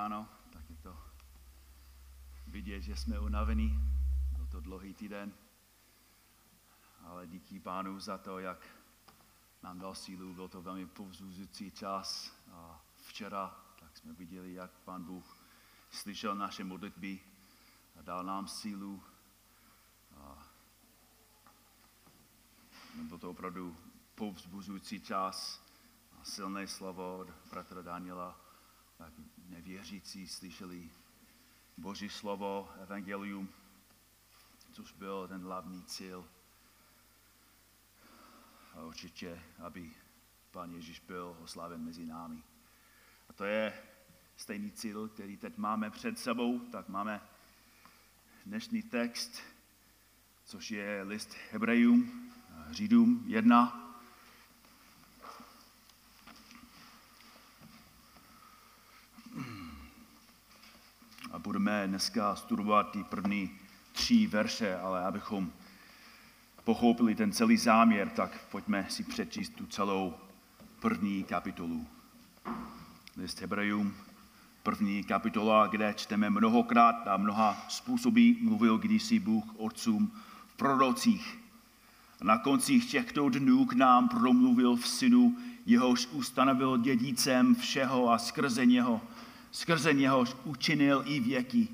ráno, tak je to vidět, že jsme unavení. Byl to dlouhý týden, ale díky Pánu za to, jak nám dal sílu, byl to velmi povzbuzující čas. A včera tak jsme viděli, jak Pán Bůh slyšel naše modlitby a dal nám sílu. A byl to opravdu povzbuzující čas a silné slovo od bratra Daniela. Tak nevěřící slyšeli Boží slovo, evangelium, což byl ten hlavní cíl. A určitě, aby Pán Ježíš byl osláven mezi námi. A to je stejný cíl, který teď máme před sebou. Tak máme dnešní text, což je list Hebrejům, Řídům 1. A budeme dneska studovat ty první 3 verše, ale abychom pochopili ten celý záměr, tak pojďme si přečíst tu celou první kapitolu. List Hebrejům, první kapitola, kde čteme mnohokrát a mnoha způsoby mluvil kdysi Bůh otcům v prorocích. Na koncích těchto dnů k nám promluvil v Synu, jehož ustanovil dědicem všeho a skrze něhož učinil i věky.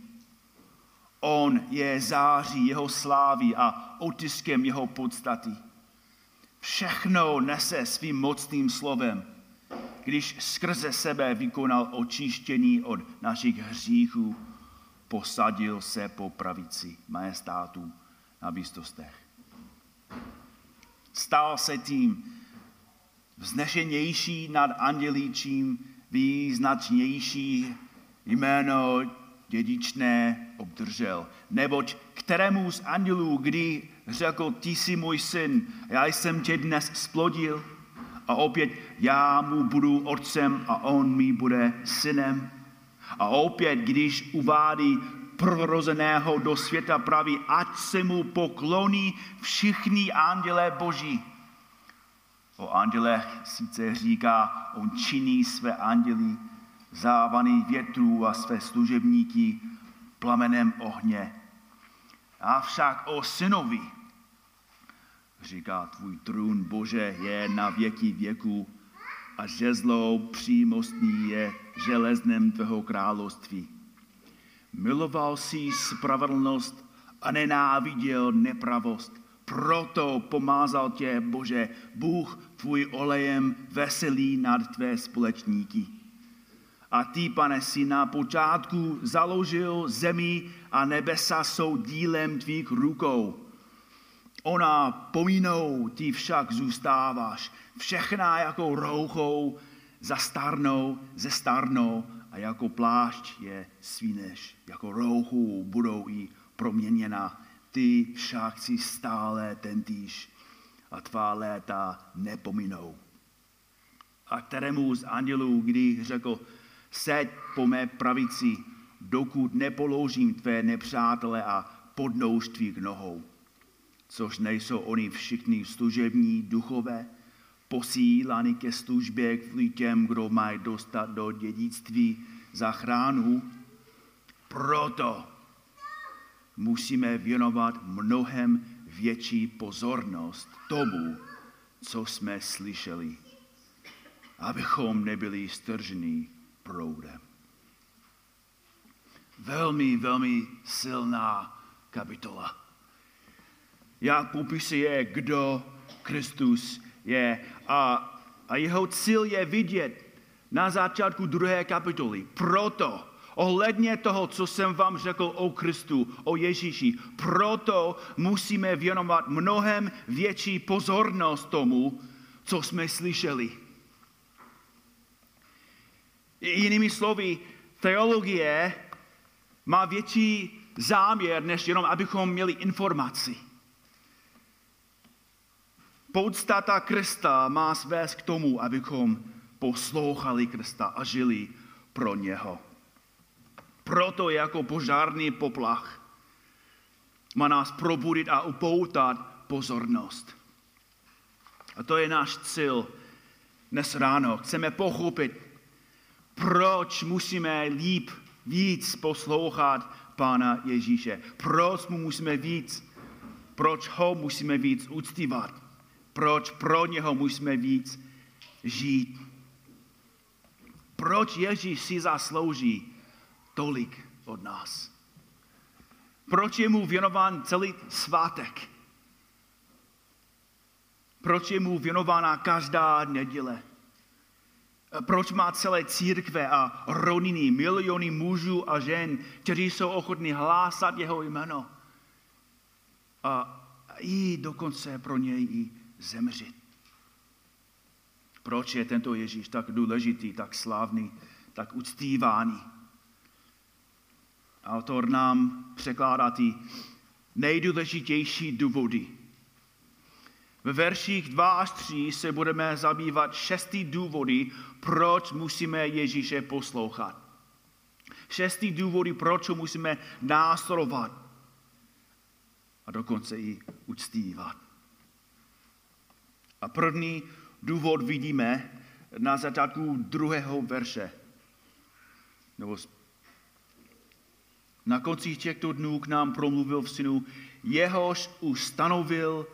On je září jeho slávy a otiskem jeho podstaty. Všechno nese svým mocným slovem, když skrze sebe vykonal očištění od našich hříchů, posadil se po pravici majestátu na výsostech. Stal se tím vznešenější nad anděli, čím význačnější jméno dědičné obdržel. Neboť kterému z andělů kdy řekl, ty jsi můj syn, já jsem tě dnes splodil, a opět já mu budu otcem a on mi bude synem. A opět, když uvádí prvorozeného do světa, praví, ať se mu pokloní všichni andělé boží. O andělech sice říká, on činí své anděly závany větrů a své služebníky plamenem ohně. Avšak o synovi říká, tvůj trůn, Bože, je na věky věku a žezlo přímostní je železnem tvého království. Miloval jsi spravedlnost a nenáviděl nepravost. Proto pomázal tě, Bože, Bůh tvůj olejem veselý nad tvé společníky. A ty, Pane, si na počátku založil zemi a nebesa jsou dílem tvých rukou. Ona pominou, ty však zůstáváš. Všechna jako rouchou zestárnou a jako plášť je svineš. Jako rouchu budou i proměněna. Ty však jsi stále tentýž a tvá léta nepominou. A kterému z andělů kdy řekl, seď po mé pravici, dokud nepoložím tvé nepřátele a podnouž tvých nohou. Což nejsou oni všichni služební duchové, posíláni ke službě kvůli těm, kdo mají dostat do dědictví záchranu. Proto musíme věnovat mnohem větší pozornost tomu, co jsme slyšeli, abychom nebyli strženi proudem. Velmi, velmi silná kapitola. Jak popisuje, kdo Kristus je. A jeho cíl je vidět na začátku 2. kapitoly. Proto, ohledně toho, co jsem vám řekl o Kristu, o Ježíši, proto musíme věnovat mnohem větší pozornost tomu, co jsme slyšeli. Jinými slovy, teologie má větší záměr, než jenom abychom měli informaci. Podstata Krista má svést k tomu, abychom poslouchali Krista a žili pro něho. Proto jako požárný poplach má nás probudit a upoutat pozornost. A to je náš cíl dnes ráno. Chceme pochopit, Proč musíme líp víc poslouchat Pána Ježíše? Proč mu musíme víc? Proč ho musíme víc uctívat? Proč pro něho musíme víc žít? Proč Ježíš si zaslouží tolik od nás? Proč je mu věnován celý svátek? Proč je mu věnována každá neděle? Proč má celé církve a rodiny, miliony mužů a žen, kteří jsou ochotní hlásat jeho jméno? A i dokonce pro něj i zemřít. Proč je tento Ježíš tak důležitý, tak slavný, tak uctívaný? Autor nám překládá ty nejdůležitější důvody. Ve verších 2 až 3 se budeme zabývat 6 důvody, proč musíme Ježíše poslouchat. 6 důvody, proč ho musíme následovat a dokonce i uctívat. A první důvod vidíme na začátku 2. verše. Nebo na konci těchto dnů k nám promluvil v synu, jehož ustanovil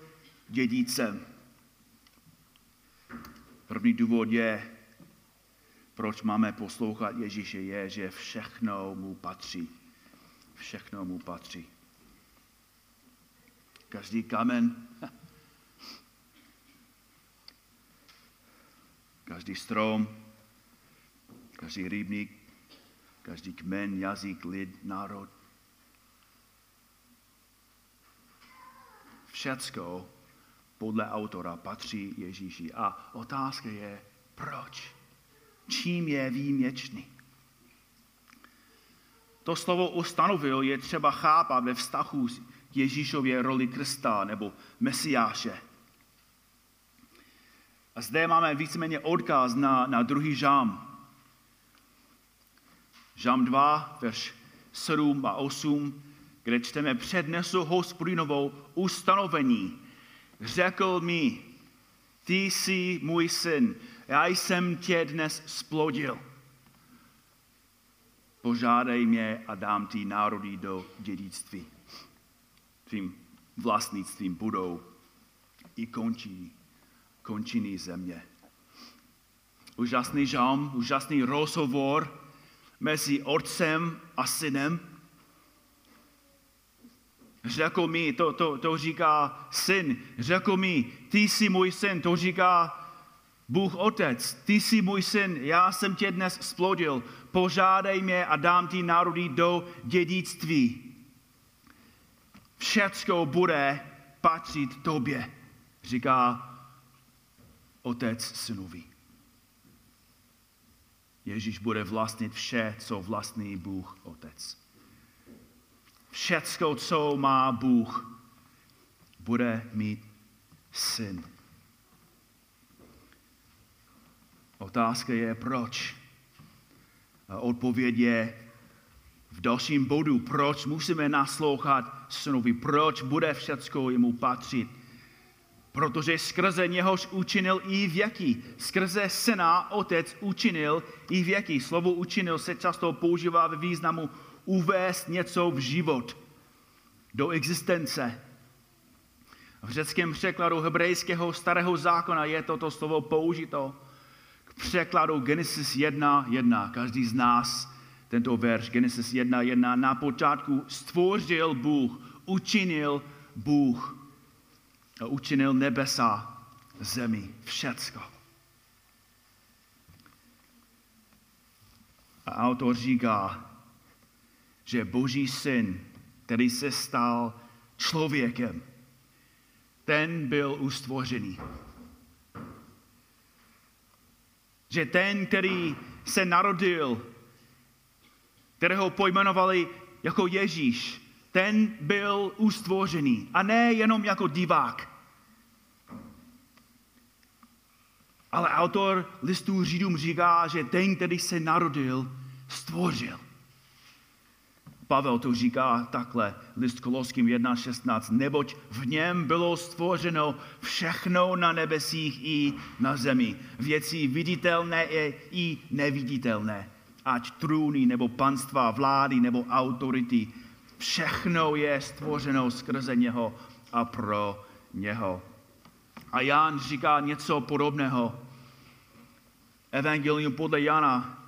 dědicem. První důvod je, proč máme poslouchat Ježíše, je, že všechno mu patří. Všechno mu patří. Každý kamen, každý strom, každý rybník, každý kmen, jazyk, lid, národ. Všecko podle autora patří Ježíši. A otázka je, proč? Čím je výjimečný? To slovo ustanovil je třeba chápat ve vztahu s Ježíšově roli Krista nebo Mesiáše. A zde máme víceméně odkaz na druhý žám. Žám 2, verš 7 a 8, kde čteme, přednesu Hospodinovo ustanovení. Řekl mi, ty jsi můj syn, já jsem tě dnes splodil. Požádej mě a dám ti národy do dědictví. Tvým vlastnictvím budou i končiny země. Úžasný žalm, úžasný rozhovor mezi otcem a synem. Řekl mi, to říká syn, řekl mi, ty jsi můj syn, to říká Bůh Otec, ty jsi můj syn, já jsem tě dnes splodil, požádej mě a dám ti národy do dědictví. Všecko bude patřit tobě, říká Otec synovi. Ježíš bude vlastnit vše, co vlastní Bůh Otec. Všecko, co má Bůh, bude mít syn. Otázka je, proč? A odpověď je v dalším bodu. Proč musíme naslouchat synovi? Proč bude všecko jemu patřit? Protože skrze něhož učinil i věky. Skrze syna Otec učinil i věky. Slovo učinil se často používá ve významu uvést něco v život, do existence. V řeckém překladu hebrejského starého zákona je toto slovo použito k překladu Genesis 1.1. Každý z nás tento verš Genesis 1.1 na počátku stvořil Bůh, učinil Bůh. A učinil nebesa, zemi, všecko. A autor říká, že Boží syn, který se stal člověkem, ten byl ustvořený. Že ten, který se narodil, kterého pojmenovali jako Ježíš, ten byl ustvořený a ne jenom jako divák. Ale autor listu Řídům říká, že ten, který se narodil, stvořil. Pavel to říká takhle, list Koloským 1.16, neboť v něm bylo stvořeno všechno na nebesích i na zemi, věci viditelné i neviditelné, ať trůny nebo panstva, vlády nebo autority, všechno je stvořeno skrze něho a pro něho. A Jan říká něco podobného. Evangelium podle Jana,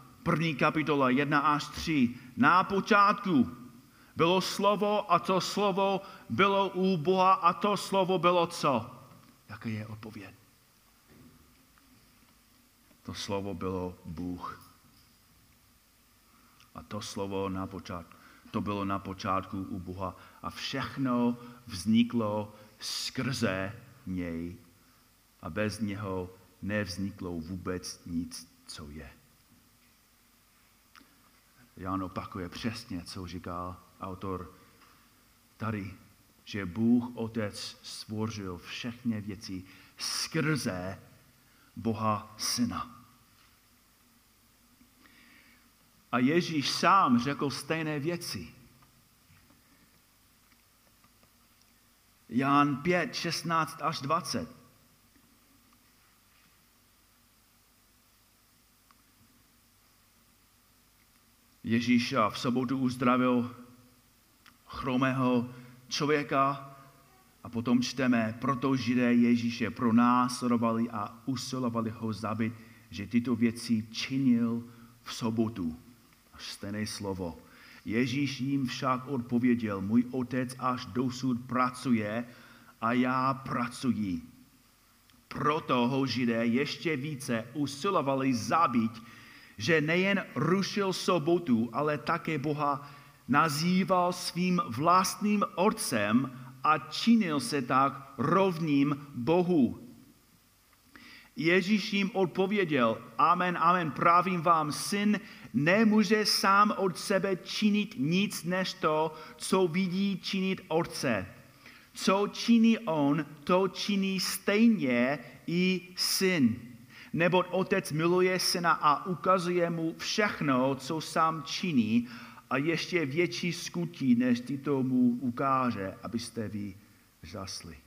1. kapitola 1 až 3. Na počátku bylo slovo a to slovo bylo u Boha a to slovo bylo co? Jaká je odpověď? To slovo bylo Bůh. A to slovo na počátku, to bylo na počátku u Boha a všechno vzniklo skrze něj a bez něho nevzniklo vůbec nic, co je. Jan opakuje přesně, co říkal autor tady, že Bůh Otec stvořil všechny věci skrze Boha Syna. A Ježíš sám řekl stejné věci. Jan 5, 16 až 20. Ježíš v sobotu uzdravil chromého člověka a potom čteme, proto Židé Ježíše pronásledovali a usilovali ho zabit, že tyto věci činil v sobotu. Až stejné slovo. Ježíš jim však odpověděl, můj otec až dosud pracuje a já pracuji. Proto ho Židé ještě více usilovali zabít, že nejen rušil sobotu, ale také Boha nazýval svým vlastním otcem a činil se tak rovným Bohu. Ježíš jim odpověděl, amen, amen, pravím vám, syn nemůže sám od sebe činit nic než to, co vidí činit otce. Co činí on, to činí stejně i syn. Neboť otec miluje syna a ukazuje mu všechno, co sám činí a ještě větší skutky, než tyto mu ukáže, abyste vy žasli.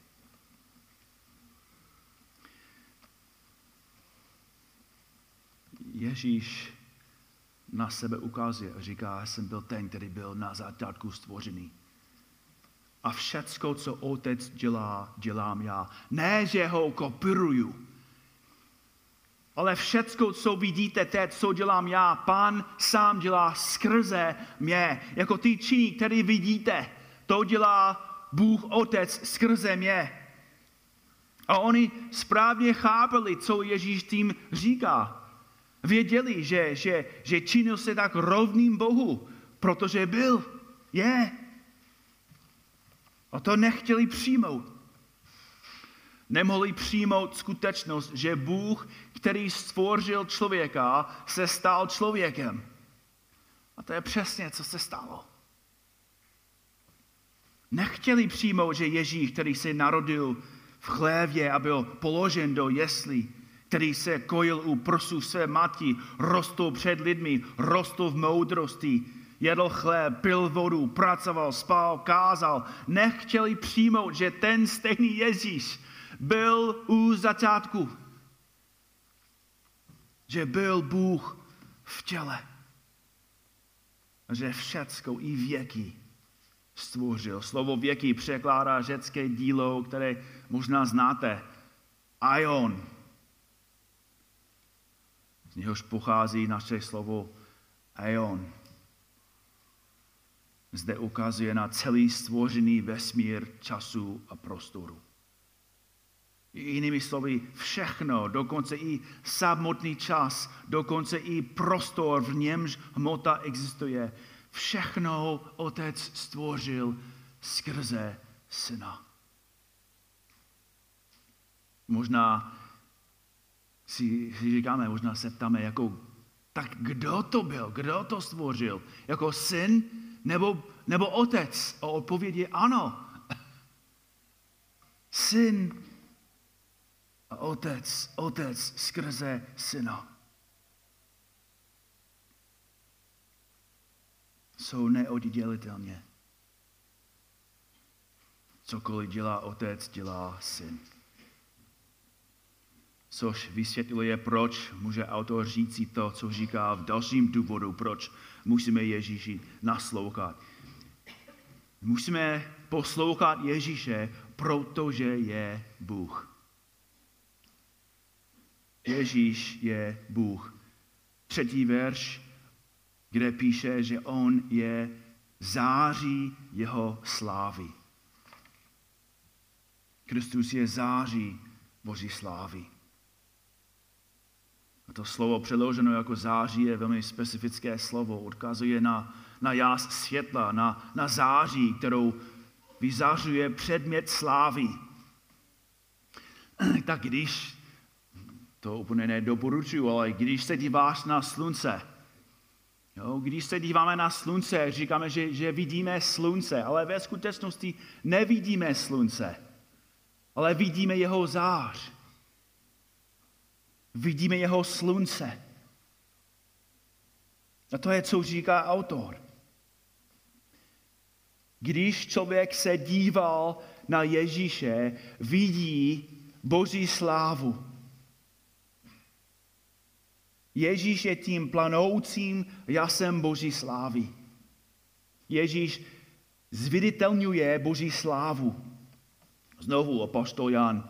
Ježíš na sebe ukazuje a říká, jsem byl ten, který byl na začátku stvořený. A všecko, co otec dělá, dělám já. Ne, že ho kopíruju. Ale všecko, co vidíte teď, co dělám já, Pán sám dělá skrze mě. Jako ty činy, které vidíte, to dělá Bůh Otec skrze mě. A oni správně chápali, co Ježíš tím říká. Věděli, že činil se tak rovným Bohu, protože byl, je. A to nechtěli přijmout. Nemohli přijmout skutečnost, že Bůh, který stvořil člověka, se stal člověkem. A to je přesně, co se stalo. Nechtěli přijmout, že Ježíš, který se narodil v chlévě a byl položen do jeslí, který se kojil u prsů své matky, rostl před lidmi, rostl v moudrosti, jedl chléb, pil vodu, pracoval, spal, kázal. Nechtěli přijmout, že ten stejný Ježíš byl u začátku. Že byl Bůh v těle. A že všecko i věky stvořil. Slovo věky překládá řecké dílo, které možná znáte. Aion. Z něhož pochází naše slovo aion. Zde ukazuje na celý stvořený vesmír času a prostoru. Jinými slovy, všechno, dokonce i samotný čas, dokonce i prostor, v němž hmota existuje. Všechno Otec stvořil skrze Syna. Možná si říkáme, možná se ptáme, jako, tak kdo to byl, kdo to stvořil? Jako Syn nebo Otec? A odpověď je ano. Syn a Otec skrze Syna. jsou neoddělitelně. Cokoliv dělá otec, dělá syn. Což vysvětluje, proč může autor říci to, co říká v dalším důvodu, proč musíme Ježíši naslouchat. Musíme poslouchat Ježíše, protože je Bůh. Ježíš je Bůh. Třetí verš, kde píše, že on je září jeho slávy. Kristus je září Boží slávy. A to slovo přeloženo jako září je velmi specifické slovo. Odkazuje na jas světla, na září, kterou vyzařuje předmět slávy. Tak když, to úplně nedoporučuji, ale když se díváš na slunce, jo, když se díváme na slunce, říkáme, že vidíme slunce, ale ve skutečnosti nevidíme slunce, ale vidíme jeho zář. Vidíme jeho slunce. A to je, co říká autor. Když člověk se díval na Ježíše, vidí Boží slávu. Ježíš je tím planoucím jasem Boží slávy. Ježíš zviditelňuje Boží slávu. Znovu apoštol Jan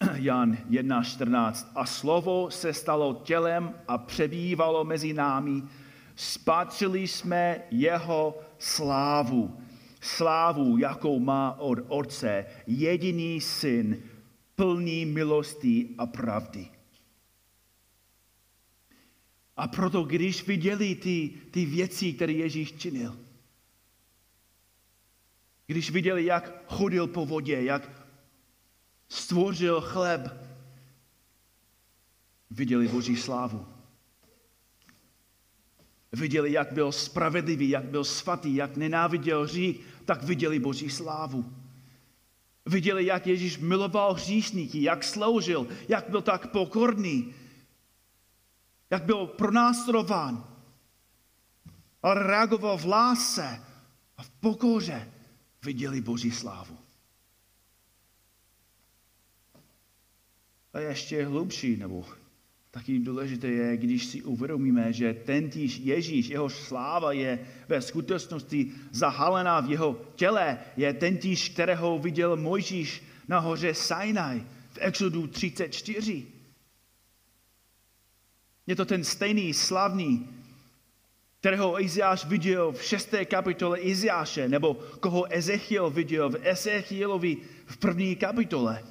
1.14. A slovo se stalo tělem a přebývalo mezi námi. Spatřili jsme jeho slávu. Slávu, jakou má od Otce jediný syn, plný milosti a pravdy. A proto, když viděli ty věci, které Ježíš činil, když viděli, jak chodil po vodě, jak stvořil chléb, viděli Boží slávu. Viděli, jak byl spravedlivý, jak byl svatý, jak nenáviděl hřích, tak viděli Boží slávu. Viděli, jak Ježíš miloval hříšníky, jak sloužil, jak byl tak pokorný, jak byl pronásledován, ale reagoval v lásce a v pokoře. Viděli Boží slávu. A ještě hlubší, nebo taky důležité je, když si uvědomíme, že tentýž Ježíš, jeho sláva je ve skutečnosti zahalená v jeho těle, je tentýž, kterého viděl Mojžíš na hoře Sinaj v Exodu 34. Je to ten stejný slavný, kterého Izajáš viděl v 6. kapitole Izajáše, nebo koho Ezechiel viděl v Ezechielovi v 1. kapitole.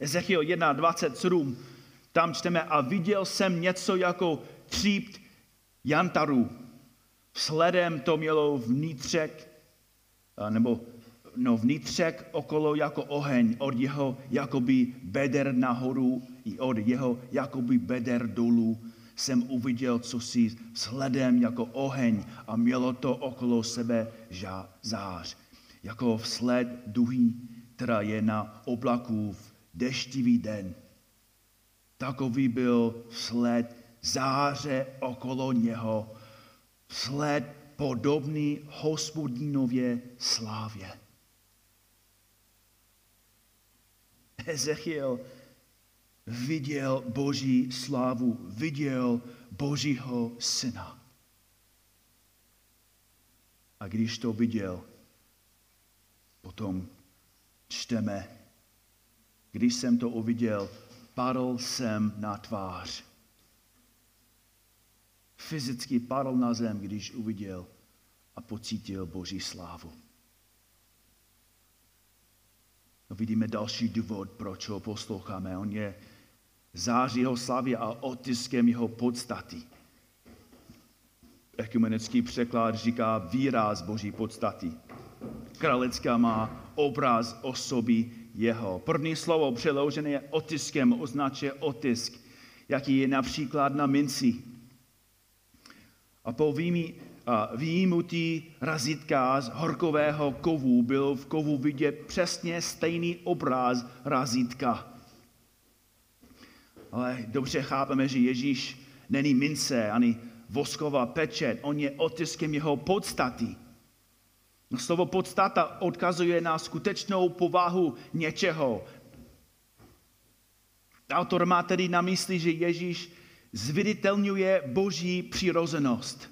Ezechiel 1.27, tam čteme, a viděl jsem něco jako třípt jantaru. Sledem to mělo vnitřek okolo jako oheň, od jeho jakoby beder nahoru i od jeho jakoby beder dolů. Jsem uviděl, co si sledem jako oheň a mělo to okolo sebe zář. Jako vsled duhy, která je na oblaku v deštivý den. Takový byl vsled záře okolo něho, vsled podobný Hospodinově slávě. Ezechiel viděl Boží slávu, viděl Božího syna. A když to viděl, potom čteme, když jsem to uviděl, padl jsem na tvář. Fyzicky padl na zem, když uviděl a pocítil Boží slávu. A vidíme další důvod, proč ho posloucháme. On je září jeho slavy a otiskem jeho podstaty. Ekumenický překlad říká výraz Boží podstaty. Kralická má obraz osoby jeho. První slovo přeložené je otiskem, označuje otisk, jaký je například na minci. A po výjimutí razítka z horkového kovu byl v kovu vidět přesně stejný obraz razítka. Ale dobře chápeme, že Ježíš není mince ani vosková pečeť, on je otiskem jeho podstaty. No, slovo podstata odkazuje na skutečnou povahu něčeho. Autor má tedy na mysli, že Ježíš zviditelňuje boží přirozenost.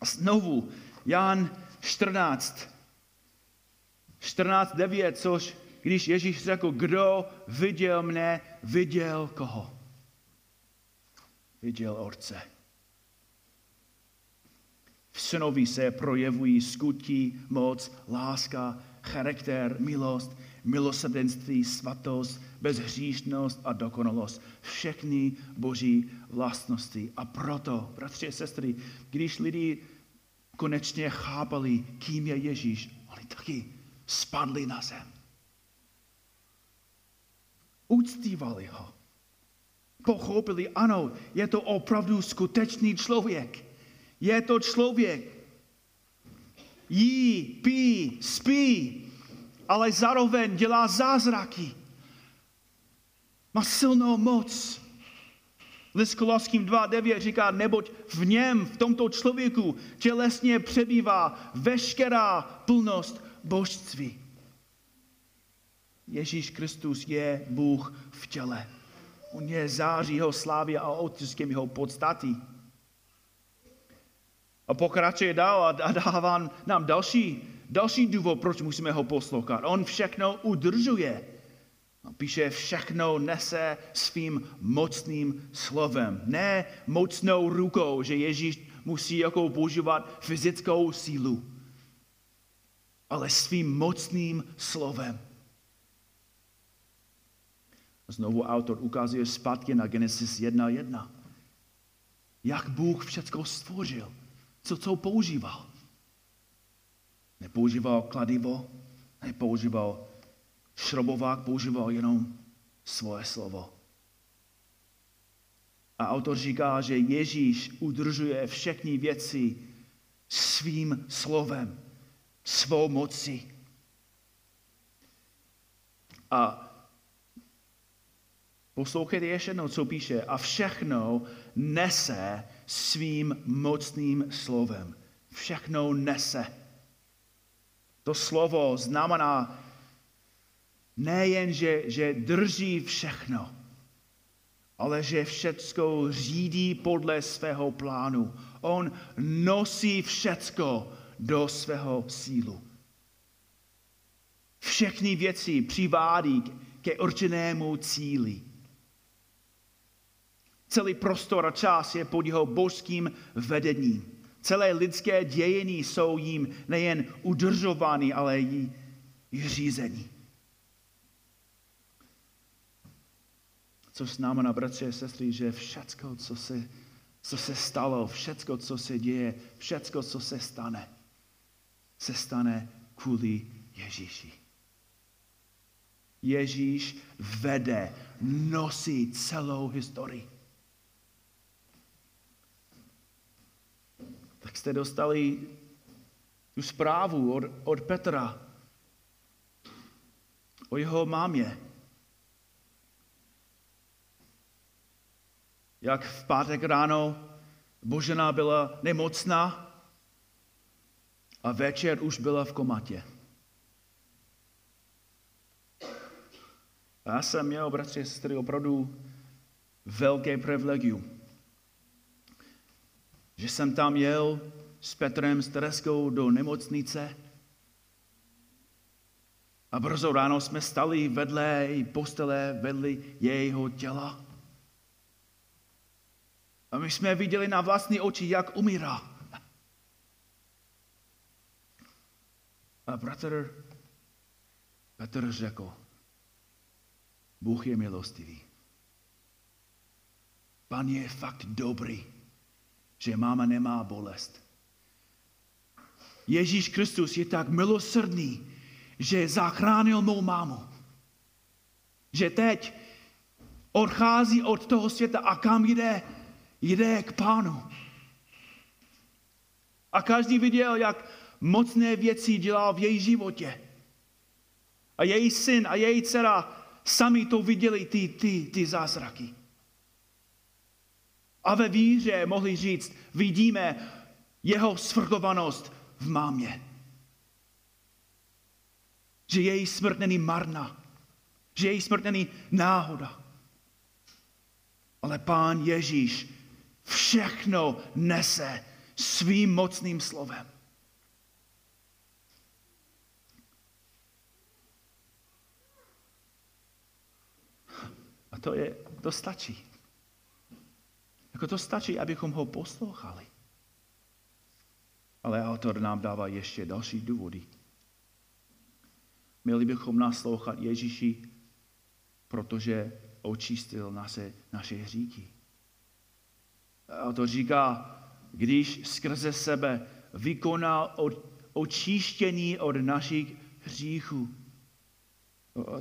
A znovu, Jan 14:9, což když Ježíš řekl, kdo viděl mne, viděl koho? Viděl Otce. V synovi se projevují skutky, moc, láska, charakter, milost, milosrdenství, svatost, bezhříšnost a dokonalost. Všechny boží vlastnosti. A proto, bratři a sestry, když lidi konečně chápali, kým je Ježíš, oni taky spadli na zem. Uctívali ho. Pochopili, ano, je to opravdu skutečný člověk. Je to člověk. Jí, pí, spí, ale zároveň dělá zázraky. Má silnou moc. List Koloským 2:9 říká, neboť v něm, v tomto člověku, tělesně přebývá veškerá plnost božství. Ježíš Kristus je Bůh v těle. On je září jeho slávy a otiskem jeho podstaty. A pokračuje dál a dává nám další důvod, proč musíme ho poslouchat. On všechno udržuje. Píše, všechno nese svým mocným slovem. Ne mocnou rukou, že Ježíš musí jako používat fyzickou sílu, ale svým mocným slovem. Znovu autor ukazuje zpátky na Genesis 1:1. Jak Bůh všechno stvořil, co používal. Nepoužíval kladivo, nepoužíval šrobovák, používal jenom svoje slovo. A autor říká, že Ježíš udržuje všechny věci svým slovem, svou mocí. A poslouchejte ještě jednou, co píše. A všechno nese svým mocným slovem. Všechno nese. To slovo znamená nejen, že drží všechno, ale že všecko řídí podle svého plánu. On nosí všecko do svého sílu. Všechny věci přivádí ke určenému cíli. Celý prostor a čas je pod jeho božským vedením. Celé lidské dějiny jsou jim nejen udržovány, ale i řízení. Což znamená, bratři a sestry, že všecko, co se stalo, všecko, co se děje, všecko, co se stane kvůli Ježíši. Ježíš vede, nosí celou historii. Tak jste dostali tu zprávu od Petra o jeho mámě. Jak v pátek ráno Božena byla nemocná a večer už byla v komatě. Já jsem měl, bratři a sestry, opravdu velké privilegium, že jsem tam jel s Petrem, s Tereskou do nemocnice a brzo ráno jsme stali vedle její postele, vedle jejího těla. A my jsme viděli na vlastní oči, jak umírá. A Petr řekl, Bůh je milostivý. Pán je fakt dobrý, že máma nemá bolest. Ježíš Kristus je tak milosrdný, že zachránil mou mámu. Že teď odchází od toho světa a kam jde? Jde k Pánu. A každý viděl, jak mocné věci dělal v její životě. A její syn a její dcera sami to viděli, ty zázraky. a ve víře mohli říct, vidíme jeho svrchovanost v mámě. Že její smrt není marna, že její smrt není náhoda. Ale Pán Ježíš všechno nese svým mocným slovem. A to stačí. Jako to stačí, abychom ho poslouchali. Ale autor nám dává ještě další důvody. Měli bychom naslouchat Ježíši, protože očistil naše hříchy. A to říká, když skrze sebe vykonal očištění od našich hříchů.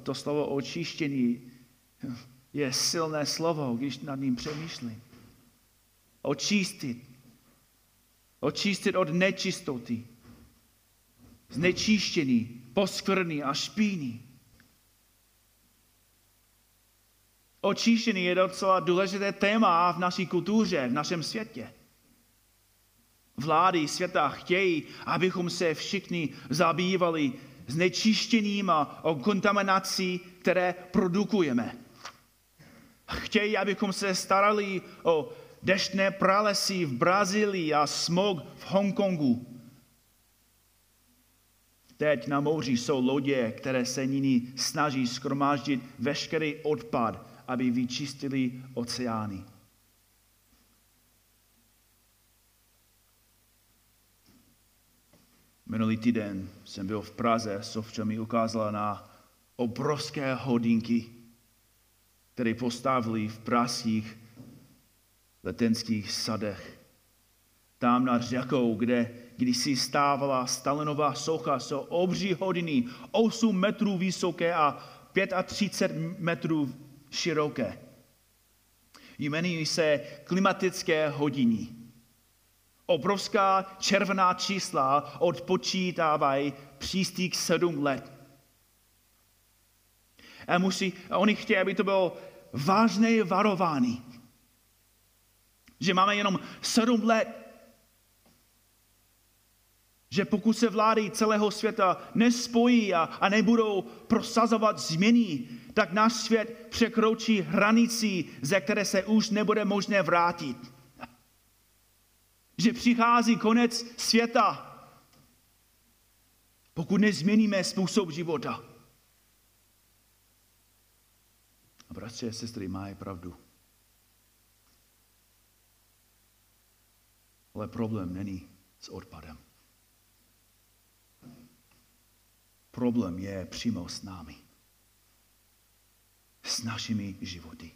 To slovo očištění je silné slovo, když nad ním přemýšlím. Očistit. Očistit od nečistoty. Znečištění, poskvrny a špíny. Očištění je docela důležité téma v naší kultuře, v našem světě. Vlády světa chtějí, abychom se všichni zabývali znečištěním a kontaminací, které produkujeme. Chtějí, abychom se starali o deštné pralesy v Brazílii a smog v Hongkongu. Teď na moři jsou lodě, které se nyní snaží shromáždit veškerý odpad, aby vyčistili oceány. Minulý týden jsem byl v Praze, Sofča mi ukázala na obrovské hodinky, které postavili v pražských letenských sadech. Tam nad řekou, kde kdysi stávala Stalinová socha, jsou obří hodiny, 8 metrů vysoké a 35 metrů široké. Jmenují se klimatické hodiny. Obrovská červená čísla odpočítávají příštích 7 let. A oni chtějí, aby to bylo vážné varování. Že máme jenom 7 let. Že pokud se vlády celého světa nespojí a nebudou prosazovat změny, tak náš svět překročí hranici, ze které se už nebude možné vrátit. Že přichází konec světa, pokud nezměníme způsob života. A bratři a sestry mají pravdu. Ale problém není s odpadem. Problém je přímo s námi. S našimi životy.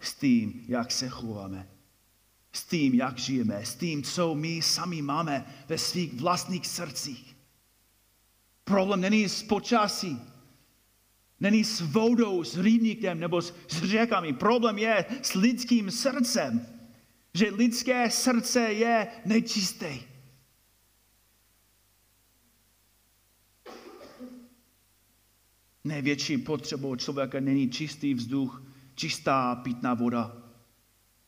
S tím, jak se chováme. S tím, jak žijeme. S tím, co my sami máme ve svých vlastních srdcích. Problém není s počasí. Není s vodou, s rybníkem nebo s řekami. Problém je s lidským srdcem. Že lidské srdce je nečisté. Největší potřebou člověka není čistý vzduch, čistá pitná voda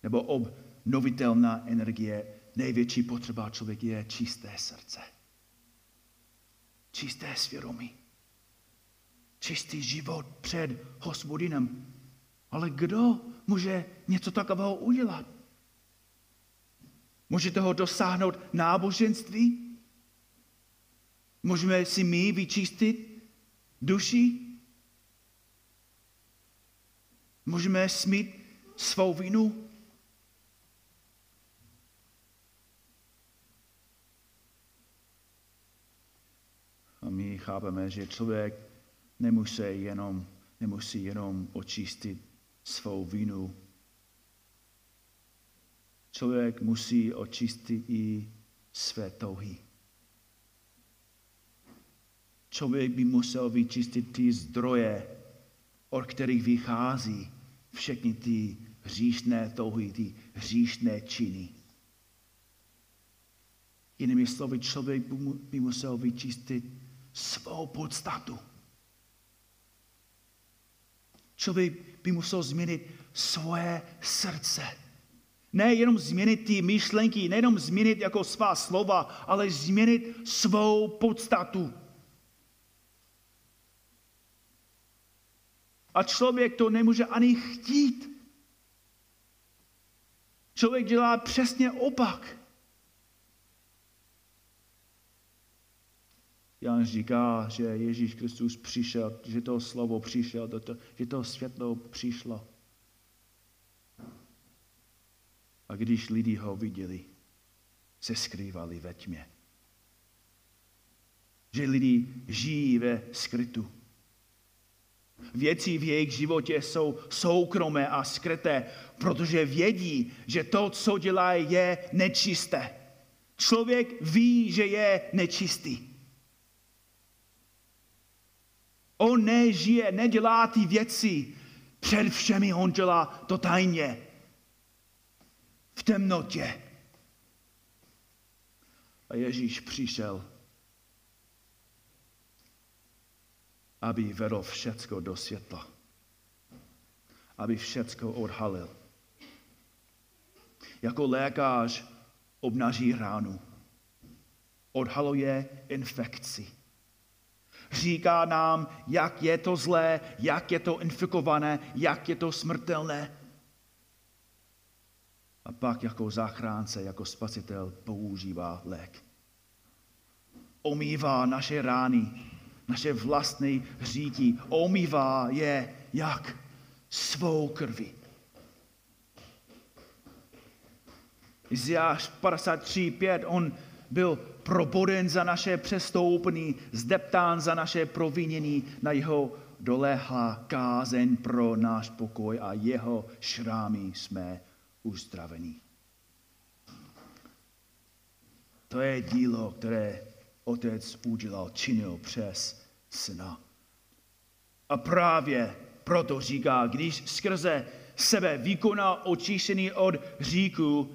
nebo obnovitelná energie. Největší potřeba člověka je čisté srdce. Čisté svědomí. Čistý život před Hospodinem. Ale kdo může něco takového udělat? Může toho dosáhnout náboženství? Můžeme si my vyčistit duši? Můžeme smít svou vinu? A my chápeme, že člověk nemusí jenom očistit svou vinu. Člověk musí očistit i své touhy. Člověk by musel vyčistit ty zdroje, od kterých vychází všechny ty hříšné touhy, ty hříšné činy. Jinými slovy, člověk by musel vyčistit svou podstatu. Člověk by musel změnit svoje srdce. Nejenom změnit ty myšlenky, nejenom změnit jako svá slova, ale změnit svou podstatu. A člověk to nemůže ani chtít. Člověk dělá přesně opak. Jan říká, že Ježíš Kristus přišel, že to slovo přišel, že to světlo přišlo. A když lidi ho viděli, se skrývali ve tmě. Že lidi žijí ve skrytu. Věci v jejich životě jsou soukromé a skryté, protože vědí, že to, co dělají, je nečisté. Člověk ví, že je nečistý. On nežije, nedělá ty věci. Před všemi on dělá to tajně. V temnotě. A Ježíš přišel, aby vedl všecko do světla. Aby všecko odhalil. Jako lékař obnaží ránu. Odhaluje infekci. Říká nám, jak je to zlé, jak je to infikované, jak je to smrtelné. A pak jako záchránce, jako spasitel používá lék. Omývá naše rány, naše vlastní hříchy. Omývá je jak? Svou krví. Izajáš 53:5, on byl proboden za naše přestoupení, zdeptán za naše provinění, na jeho dolehla kázeň pro náš pokoj a jeho šrámy jsme uzdravení. To je dílo, které Otec udělal, činil přes Syna. A právě proto říká, když skrze sebe vykonal očištění od hříchu,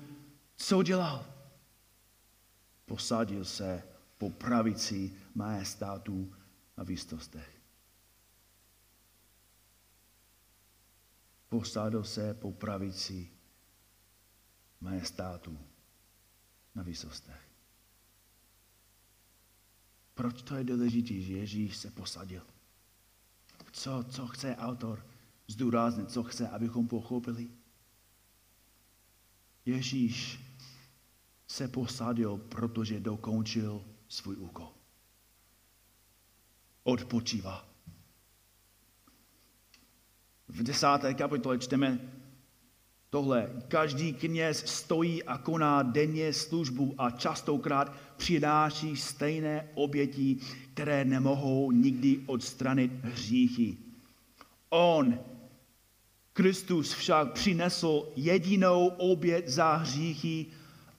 co dělal? Posadil se po pravici majestátu na výsostech. Posadil se po pravici majestátu na výsostech. Proč to je důležité, že Ježíš se posadil? Co chce autor zdůraznit, co chce, abychom pochopili? Ježíš se posadil, protože dokončil svůj úkol. Odpočívá. V 10. kapitole čteme tohle. Každý kněz stojí a koná denně službu a častokrát přináší stejné oběti, které nemohou nikdy odstranit hříchy. On, Kristus, však přinesl jedinou oběť za hříchy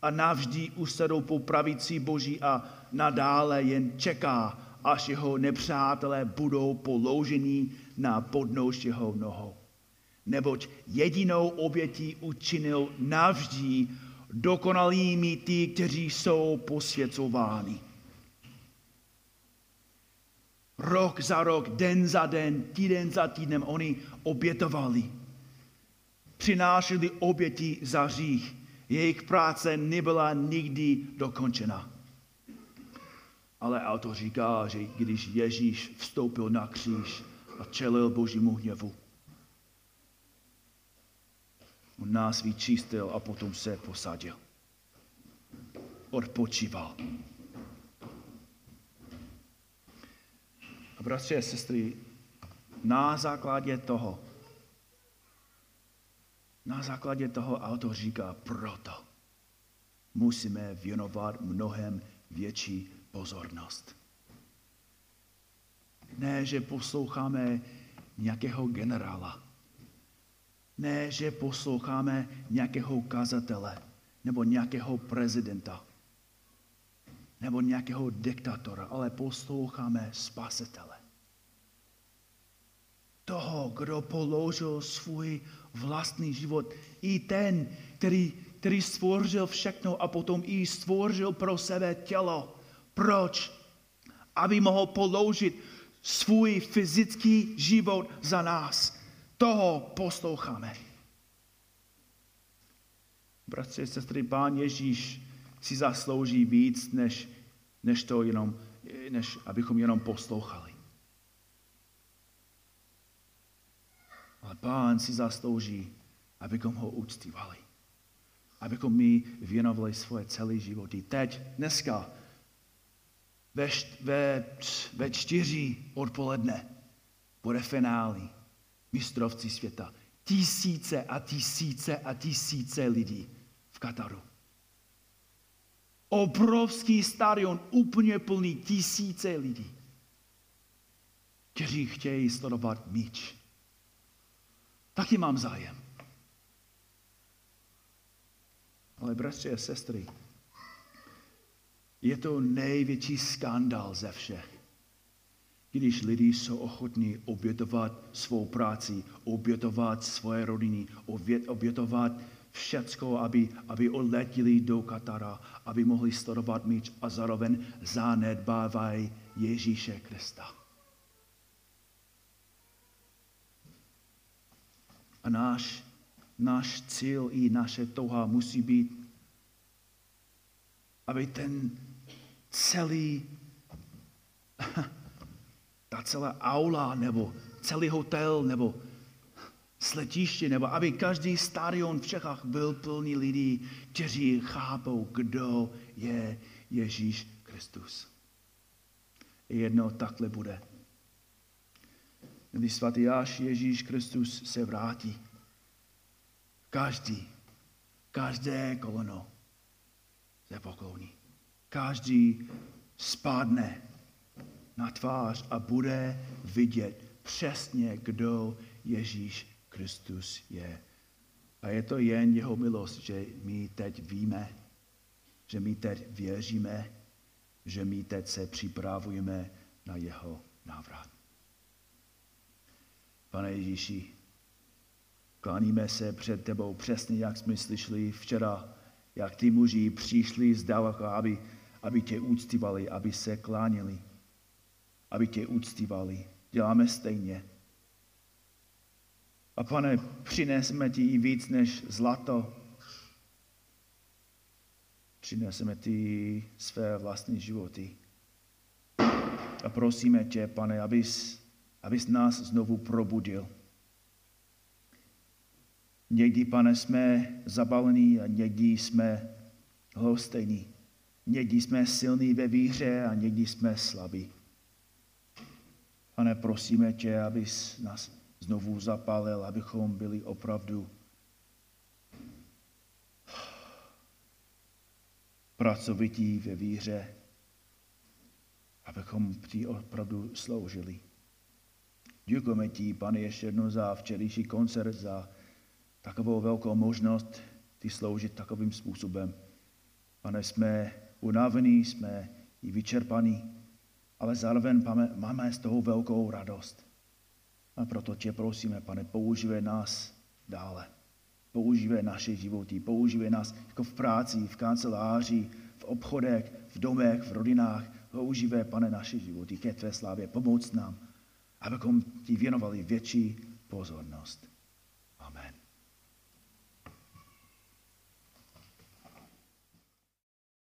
a navždy usedl po pravici Boží a nadále jen čeká, až jeho nepřátelé budou položeni na podnóž jeho nohou. Neboť jedinou obětí učinil navždy dokonalými ty, kteří jsou posvěcováni. Rok za rok, den za den, týden za týdnem oni obětovali. Přinášeli oběti za hřích. Jejich práce nebyla nikdy dokončena. Ale autor říká, že když Ježíš vstoupil na kříž a čelil Božímu hněvu, on nás vyčistil a potom se posadil. Odpočíval. A bratři a sestry, na základě toho autor říká, proto musíme věnovat mnohem větší pozornost. Ne, že posloucháme nějakého generála. Ne, že posloucháme nějakého kazatele, nebo nějakého prezidenta, nebo nějakého diktatora, ale posloucháme Spasitele. Toho, kdo položil svůj vlastní život. I ten, který stvořil všechno a potom i stvořil pro sebe tělo. Proč? Aby mohl položit svůj fyzický život za nás. Toho posloucháme. Bratři, sestry, Pán Ježíš si zaslouží víc, než abychom jenom poslouchali. Ale Pán si zaslouží, abychom ho uctívali. Abychom my věnovali svoje celé životy. Teď, dneska, ve 4 odpoledne bude finále mistrovství světa. Tisíce a tisíce a tisíce lidí v Kataru. Obrovský stadion úplně plný tisíce lidí, kteří chtějí sledovat míč. Taky mám zájem. Ale bratři a sestry, je to největší skandál ze všech. Když lidi jsou ochotní obětovat svou práci, obětovat svoje rodiny, obětovat všecko, aby odletěli do Katara, aby mohli sledovat míč a zároveň zanedbávají Ježíše Krista. A náš cíl i naše touha musí být, aby celá aula, nebo celý hotel, nebo sletiště, nebo aby každý stadion v Čechách byl plný lidí, kteří chápou, kdo je Ježíš Kristus. Jedno takhle bude. Když svatý až Ježíš Kristus se vrátí, každé koleno se pokloní. Každý spadne na tvář a bude vidět přesně, kdo Ježíš Kristus je. A je to jen jeho milost, že my teď víme, že my teď věříme, že my teď se připravujeme na jeho návrat. Pane Ježíši, kláníme se před tebou přesně, jak jsme slyšeli včera, jak ty muži přišli zdaleka, aby tě uctívali, aby se klánili, aby tě uctívali. Děláme stejně. A Pane, přineseme ti i víc než zlato. Přineseme ti své vlastní životy. A prosíme tě, Pane, abys nás znovu probudil. Někdy, Pane, jsme zabalení a někdy jsme hostejní. Někdy jsme silní ve víře a někdy jsme slabí. Pane, prosíme tě, abys nás znovu zapálil, abychom byli opravdu pracovití ve víře, abychom ti opravdu sloužili. Děkujeme ti, Pane, ještě jednou za včerejší koncert, za takovou velkou možnost ti sloužit takovým způsobem. Pane, jsme unavení, jsme i vyčerpaní, ale zároveň máme z toho velkou radost. A proto tě prosíme, Pane, používej nás dále. Používej naše životy, používej nás jako v práci, v kanceláři, v obchodech, v domech, v rodinách. Používej, Pane, naše životy ke tvé slávě. Pomoc nám, abychom ti věnovali větší pozornost. Amen.